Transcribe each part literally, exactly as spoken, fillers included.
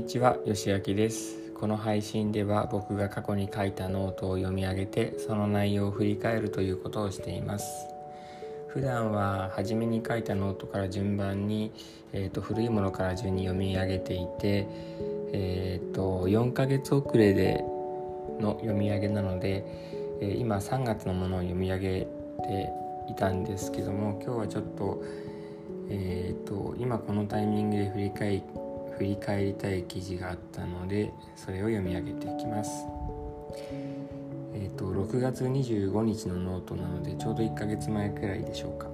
にちは、よしあきです。この配信では僕が過去に書いたノートを読み上げて、その内容を振り返るということをしています。普段は初めに書いたノートから順番に、えー、と古いものから順に読み上げていて、えー、とよんかげつ遅れでの読み上げなので、えー、今さんがつのものを読み上げていたんですけども、今日はちょっと,、えー、と今このタイミングで振り返り振り返りたい記事があったので、それを読み上げていきます。えーと、ろくがつにじゅうごにちのノートなので、ちょうどいっかげつまえくらいでしょうか。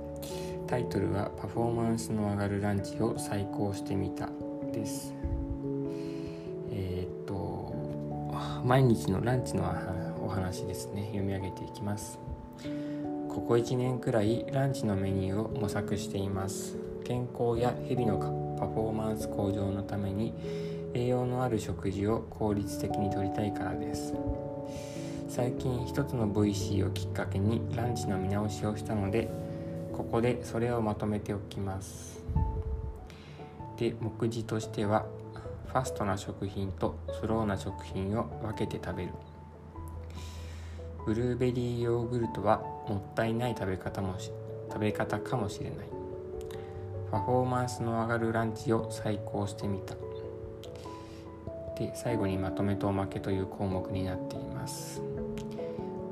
タイトルはパフォーマンスの上がるランチを再考してみたです。えーと、毎日のランチのお話ですね。読み上げていきます。ここいちねんくらいランチのメニューを模索しています。健康や日々のパフォーマンス向上のために栄養のある食事を効率的にとりたいからです。最近一つの ブイシー をきっかけにランチの見直しをしたので、ここでそれをまとめておきます。で、目次としてはファストな食品とスローな食品を分けて食べる。ブルーベリーヨーグルトはもったいない食べ方もし、食べ方かもしれない。パフォーマンスの上がるランチを再考してみた。で、最後にまとめとおまけという項目になっています。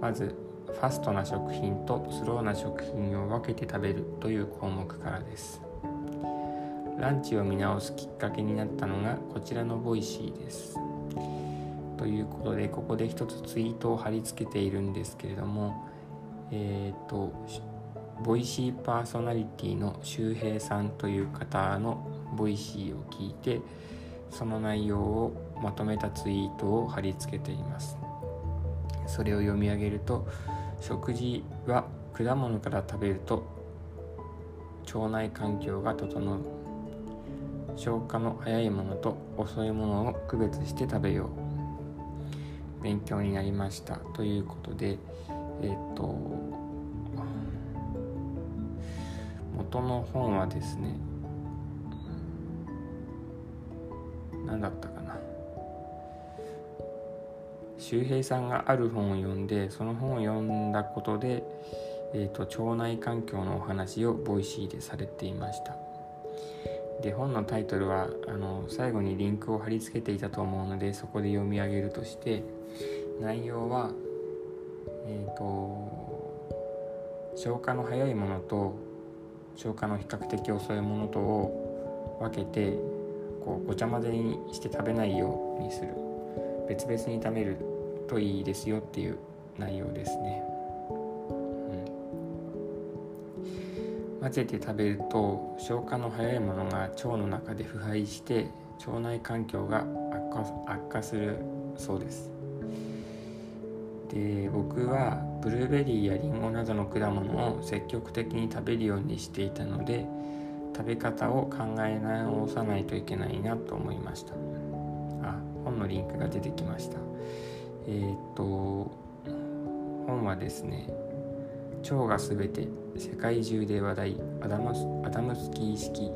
まずファストな食品とスローな食品を分けて食べるという項目からです。ランチを見直すきっかけになったのがこちらのボイシーです。ということで、ここで一つツイートを貼り付けているんですけれども、えーとボイシーパーソナリティの周平さんという方のボイシーを聞いて、その内容をまとめたツイートを貼り付けています。それを読み上げると、食事は果物から食べると腸内環境が整う。消化の早いものと遅いものを区別して食べよう。勉強になりましたということで、えー、っと元の本はですね、何だったかな。周平さんがある本を読んで、その本を読んだことで、えー、と腸内環境のお話をボイシーでされていました。で、本のタイトルはあの最後にリンクを貼り付けていたと思うので、そこで読み上げるとして、内容は、えー、と消化の早いものと消化の比較的遅いものとを分けて、こうごちゃ混ぜにして食べないようにする。別々に食べるといいですよっていう内容ですね、うん、混ぜて食べると消化の早いものが腸の中で腐敗して、腸内環境が悪化、悪化するそうです。で、僕はブルーベリーやリンゴなどの果物を積極的に食べるようにしていたので、食べ方を考え直さないといけないなと思いました。あ、本のリンクが出てきました。えー、っと本はですね、腸がすべて、世界中で話題、アダムス、アダムスキー式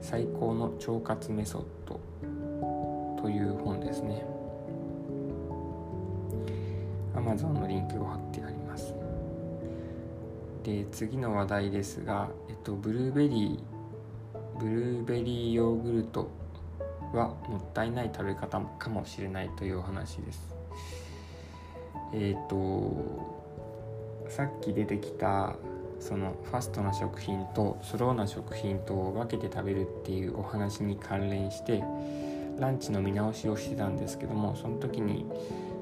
最高の腸活メソッドという本ですね。 Amazon のリンクを貼ってあります。で、次の話題ですが、えっと、ブルーベリーブルーベリーヨーグルトはもったいない食べ方かもしれないというお話です。えっとさっき出てきたそのファストな食品とスローな食品と分けて食べるっていうお話に関連して、ランチの見直しをしてたんですけども、その時に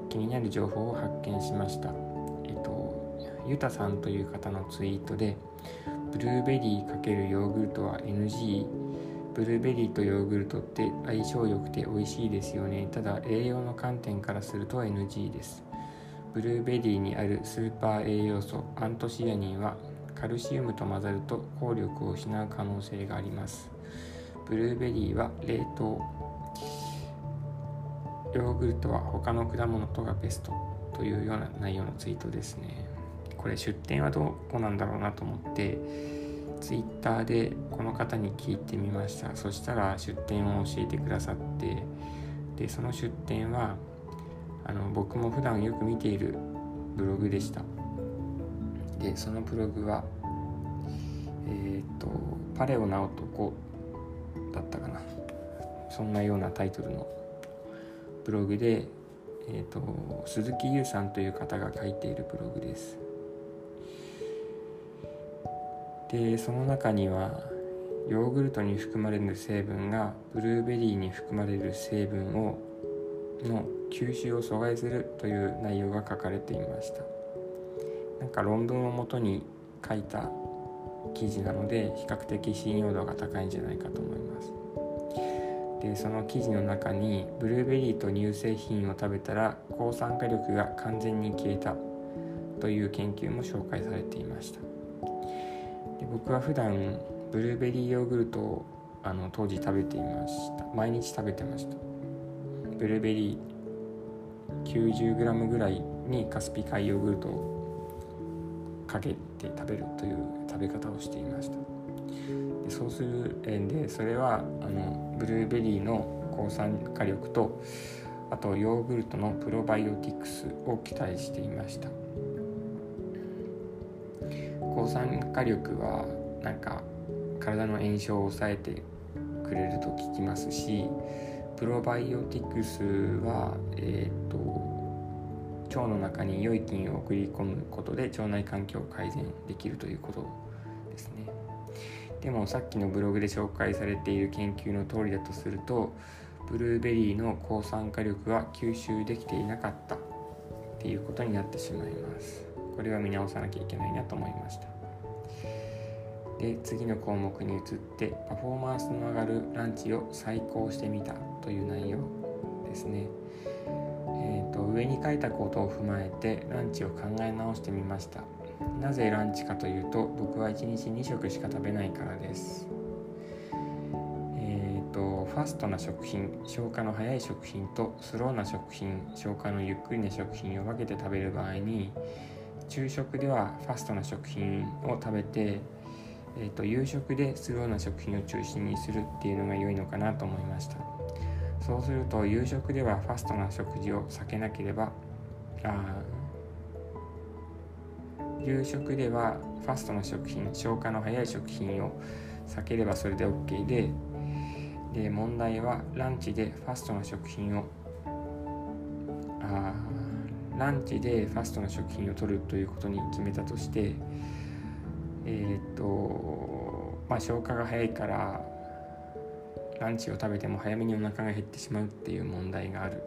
気になる情報を発見しました。えっとゆたさんという方のツイートで、ブルーベリー×ヨーグルトは エヌジー、 ブルーベリーとヨーグルトって相性良くて美味しいですよね。ただ栄養の観点からすると エヌジー です。ブルーベリーにあるスーパー栄養素アントシアニンはカルシウムと混ざると効力を失う可能性があります。ブルーベリーは冷凍、ヨーグルトは他の果物とがベストというような内容のツイートですね。これ出典はどこなんだろうなと思って、ツイッターでこの方に聞いてみました。そしたら出典を教えてくださって、で、その出店はあの僕も普段よく見ているブログでした。で、そのブログはえっとパレオナオトコだったかな、そんなようなタイトルのブログで、えーと、鈴木優さんという方が書いているブログです。で、その中にはヨーグルトに含まれる成分がブルーベリーに含まれる成分をの吸収を阻害するという内容が書かれていました。なんか論文をもとに書いた記事なので、比較的信用度が高いんじゃないかと思います。で、その記事の中にブルーベリーと乳製品を食べたら抗酸化力が完全に消えたという研究も紹介されていました。で、僕は普段ブルーベリーヨーグルトをあの当時食べていました。毎日食べてました。ブルーベリー きゅうじゅうグラム ぐらいにカスピ海ヨーグルトをかけて食べるという食べ方をしていました。で、そうするんで、それはあのブルーベリーの抗酸化力と、あとヨーグルトのプロバイオティクスを期待していました。抗酸化力はなんか体の炎症を抑えてくれると聞きますし、プロバイオティクスは、えー、と腸の中に良い菌を送り込むことで腸内環境を改善できるということですね。でも、さっきのブログで紹介されている研究の通りだとすると、ブルーベリーの抗酸化力は吸収できていなかったっていうことになってしまいます。これは見直さなきゃいけないなと思いました。で、次の項目に移ってパフォーマンスの上がるランチを再考してみたという内容ですね。えーと、上に書いたことを踏まえてランチを考え直してみました。なぜランチかというと、僕はいちにちにしょくしか食べないからです。えーと、ファストな食品、消化の早い食品とスローな食品、消化のゆっくりな食品を分けて食べる場合に、昼食ではファストな食品を食べて、えーと、夕食でスローな食品を中心にするっていうのが良いのかなと思いました。そうすると夕食ではファストな食事を避けなければあ夕食ではファストの食品、消化の早い食品を避ければそれで OK で、で問題はランチでファストの食品をあランチでファストの食品を取るということに決めたとして、えーっとまあ、消化が早いからランチを食べても早めにお腹が減ってしまうっていう問題がある。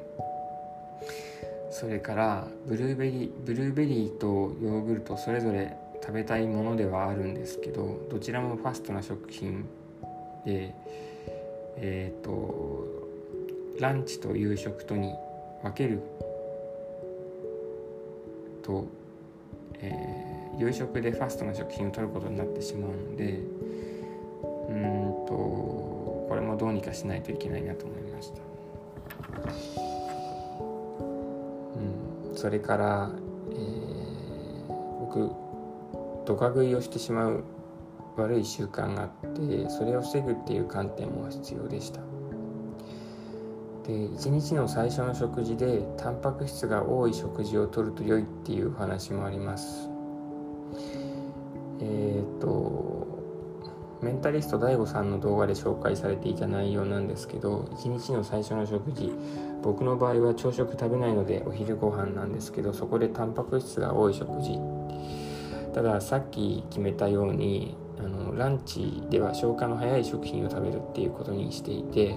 それからブルーベリー、ブルーベリーとヨーグルトそれぞれ食べたいものではあるんですけど、どちらもファストな食品で、えーと、ランチと夕食とに分けると、えー、夕食でファストな食品を取ることになってしまうので、うーんとこれもどうにかしないといけないなと思いました。それから、えー、僕ドカ食いをしてしまう悪い習慣があって、それを防ぐっていう観点も必要でした。で、いちにちの最初の食事でタンパク質が多い食事をとると良いっていう話もあります。えーと、メンタリスト ダイゴ さんの動画で紹介されていた内容なんですけど、いちにちの最初の食事、僕の場合は朝食食べないのでお昼ご飯なんですけど、そこでタンパク質が多い食事。ただ、さっき決めたようにあのランチでは消化の早い食品を食べるっていうことにしていて、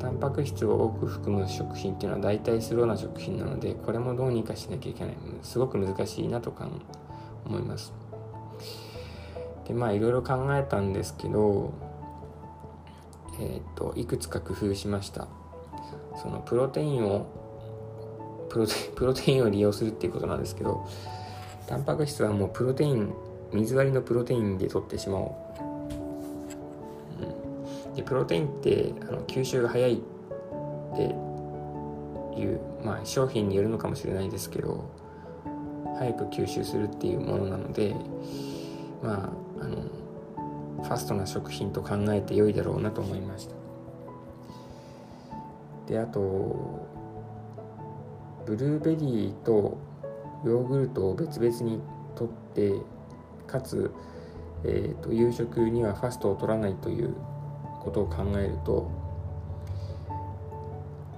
タンパク質を多く含む食品っていうのは大体スローな食品なので、これもどうにかしなきゃいけない。すごく難しいなとか思います。で、まあいろいろ考えたんですけど、えー、っといくつか工夫しました。そのプロテインをプロテ、プロテインを利用するっていうことなんですけど、タンパク質はもうプロテイン、水割りのプロテインで取ってしまおう、うん、でプロテインってあの吸収が早いっていう、まあ、商品によるのかもしれないですけど、早く吸収するっていうものなので、まあ、あのファストな食品と考えて良いだろうなと思いました。で、あとブルーベリーとヨーグルトを別々にとって、かつ、えー、と夕食にはファストを取らないということを考えると、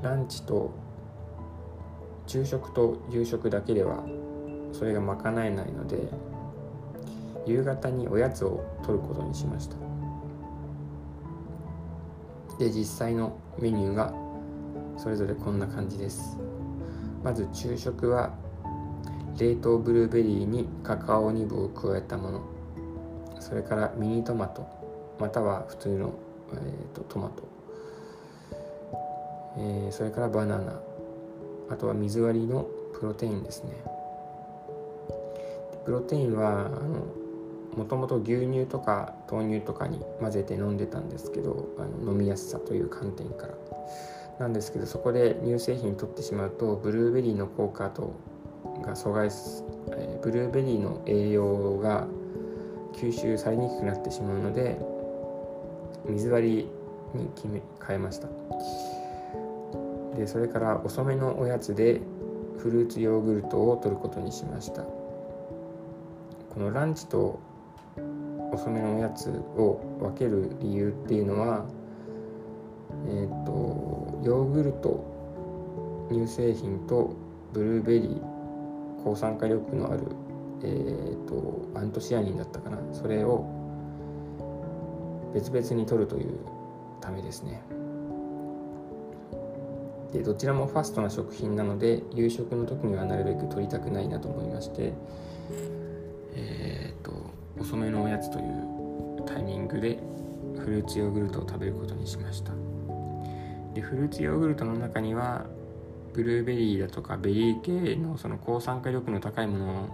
ランチと昼食と夕食だけではそれが賄えないので、夕方におやつを取ることにしました。で、実際のメニューがそれぞれこんな感じです。まず昼食は冷凍ブルーベリーにカカオニブを加えたもの、それからミニトマトまたは普通の、えーと、トマト、えー、それからバナナ、あとは水割りのプロテインですね。プロテインはあのもともと牛乳とか豆乳とかに混ぜて飲んでたんですけど、あの飲みやすさという観点からなんですけど、そこで乳製品取ってしまうとブルーベリーの効果とが阻害す、えー、ブルーベリーの栄養が吸収されにくくなってしまうので、水割りに決め変えました。で、それから遅めのおやつでフルーツヨーグルトを取ることにしました。このランチと遅めのおやつを分ける理由っていうのは、えーと、ヨーグルト、乳製品とブルーベリー、抗酸化力のある、えーと、アントシアニンだったかな、それを別々に摂るというためですね。で、どちらもファストな食品なので夕食の時にはなるべく摂りたくないなと思いまして、えー、っと遅めのおやつというタイミングでフルーツヨーグルトを食べることにしました。で、フルーツヨーグルトの中にはブルーベリーだとかベリー系のその抗酸化力の高いもの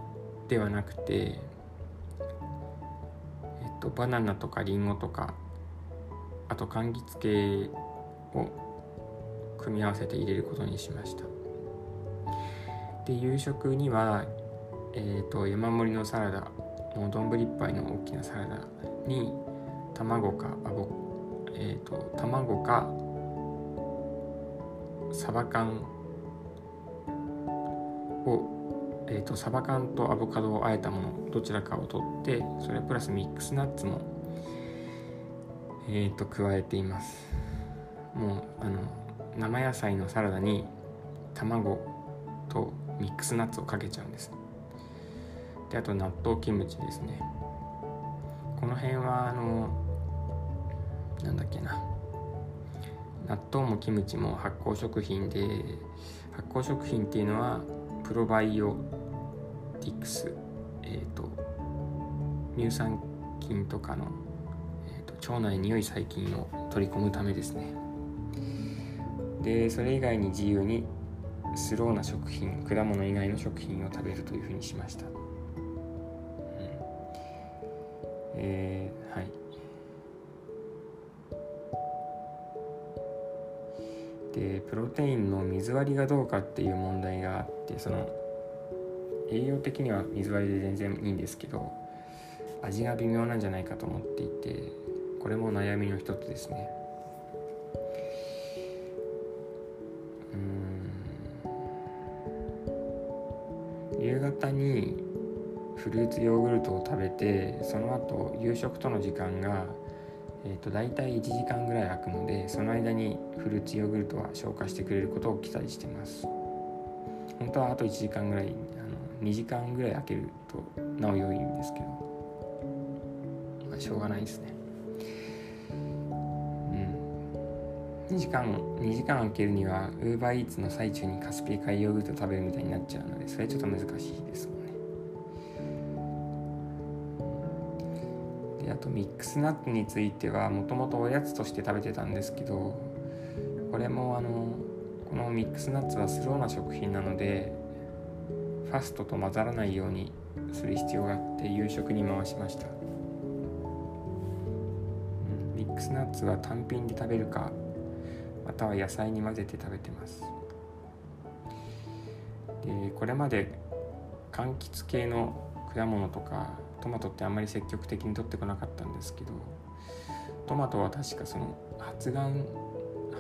ではなくて、えっと、バナナとかリンゴとか、あと柑橘系を組み合わせて入れることにしました。で、夕食にはえー、と山盛りのサラダ、もうどんぶり一杯の大きなサラダに卵かアボ、えー、と卵かサバ缶を、えー、とサバ缶とアボカドを和えたものどちらかを取って、それプラスミックスナッツも、えー、と加えています。もうあの生野菜のサラダに卵とミックスナッツをかけちゃうんです。で、あと納豆キムチですね。この辺はあのなんだっけな、納豆もキムチも発酵食品で、発酵食品っていうのはプロバイオティクス、えーと、乳酸菌とかの、えーと、腸内に良い細菌を取り込むためですね。で、それ以外に自由にスローな食品、果物以外の食品を食べるというふうにしました。えー、はい。で、プロテインの水割りがどうかっていう問題があって、その栄養的には水割りで全然いいんですけど、味が微妙なんじゃないかと思っていて、これも悩みの一つですね。うーん、夕方にフルーツヨーグルトを食べて、その後夕食との時間が、えー、と大体いちじかんぐらい空くので、その間にフルーツヨーグルトは消化してくれることを期待してます。本当はあといちじかんぐらい、あのにじかんぐらい空けるとなお良いんですけど、まあ、しょうがないですね。うん、にじかん空けるには Uber Eats の最中にカスピ海ヨーグルト食べるみたいになっちゃうので、それちょっと難しいですもんね。あとミックスナッツについてはもともとおやつとして食べてたんですけど、これもあのこのミックスナッツはスローな食品なのでファストと混ざらないようにする必要があって、夕食に回しました。うん、ミックスナッツは単品で食べるか、または野菜に混ぜて食べてます。で、これまで柑橘系の果物とかトマトってあんまり積極的に取ってこなかったんですけど、トマトは確かその発がん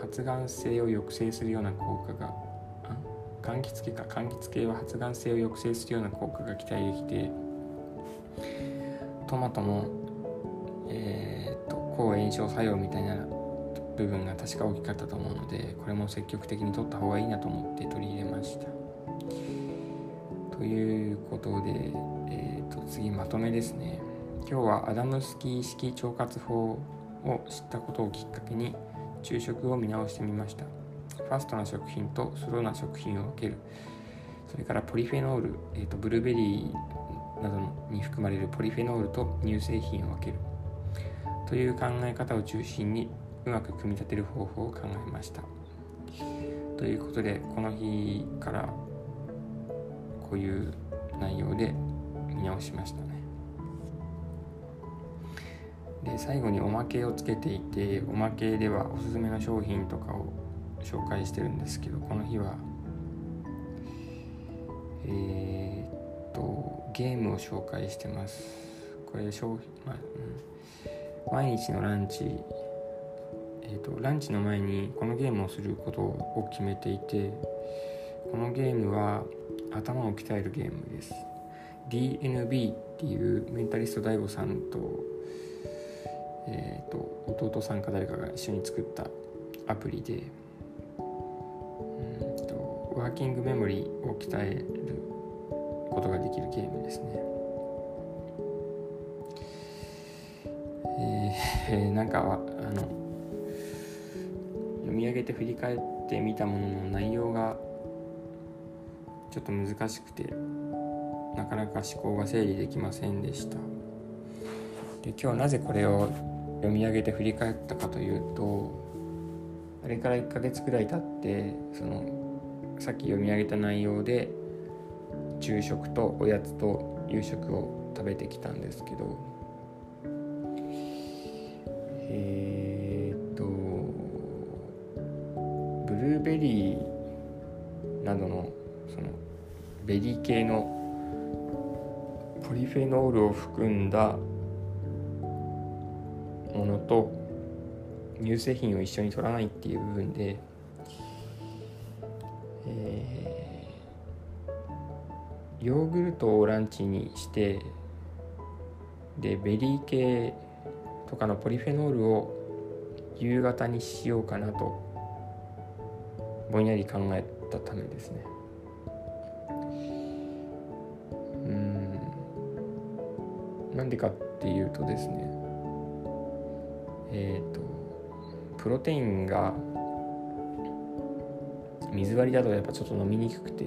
発がん性を抑制するような効果が柑橘系か柑橘系は発がん性を抑制するような効果が期待できて、トマトも、えー、と抗炎症作用みたいな部分が確か大きかったと思うので、これも積極的に取った方がいいなと思って取り入れました。ということで、えー、と次まとめですね。今日はアダムスキー式腸活法を知ったことをきっかけに昼食を見直してみました。ファストな食品とスローな食品を分ける、それからポリフェノール、えー、とブルーベリーなどに含まれるポリフェノールと乳製品を分けるという考え方を中心にうまく組み立てる方法を考えました。ということで、この日からこういう内容で見直しましたね。で、最後におまけをつけていて、おまけではおすすめの商品とかを紹介してるんですけど、この日はえー、っとゲームを紹介してます。これ商品、まあうん、毎日のランチ、えー、っとランチの前にこのゲームをすることを決めていて、このゲームは頭を鍛えるゲームです。 ディーエヌビー っていうメンタリスト ダイゴ さんとえー、っと弟さんか誰かが一緒に作ったアプリで、うんとワーキングメモリーを鍛えることができるゲームですね。えー、なんかあの読み上げて振り返ってみたものの内容がちょっと難しくて、なかなか思考が整理できませんでした。で、今日なぜこれを読み上げて振り返ったかというと、あれからいっかげつくらい経って、そのさっき読み上げた内容で昼食とおやつと夕食を食べてきたんですけど、えー、っとブルーベリーなどのそのベリー系のポリフェノールを含んだものと乳製品を一緒に取らないっていう部分で、えー、ヨーグルトをランチにして、でベリー系とかのポリフェノールを夕方にしようかなとぼんやり考えたためですね。うーん、なんでかっていうとですね、えっとプロテインが水割りだとやっぱちょっと飲みにくくて、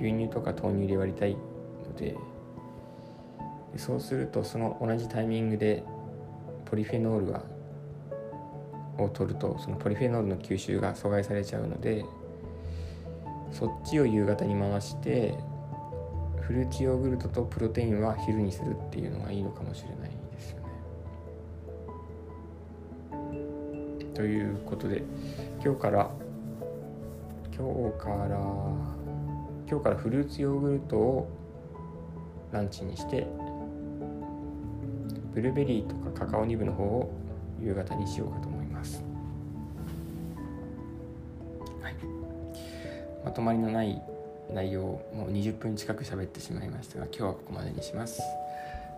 牛乳とか豆乳で割りたいので、そうするとその同じタイミングでポリフェノールがを取ると、そのポリフェノールの吸収が阻害されちゃうので、そっちを夕方に回して、フルーツヨーグルトとプロテインは昼にするっていうのがいいのかもしれないですよね。ということで、今日から今日から今日からフルーツヨーグルトをランチにして、ブルーベリーとかカカオニブの方を夕方にしようかと思います、はい、まとまりのない内容をもうにじゅっぷん近く喋ってしまいましたが、今日はここまでにします。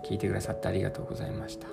聞いてくださってありがとうございました。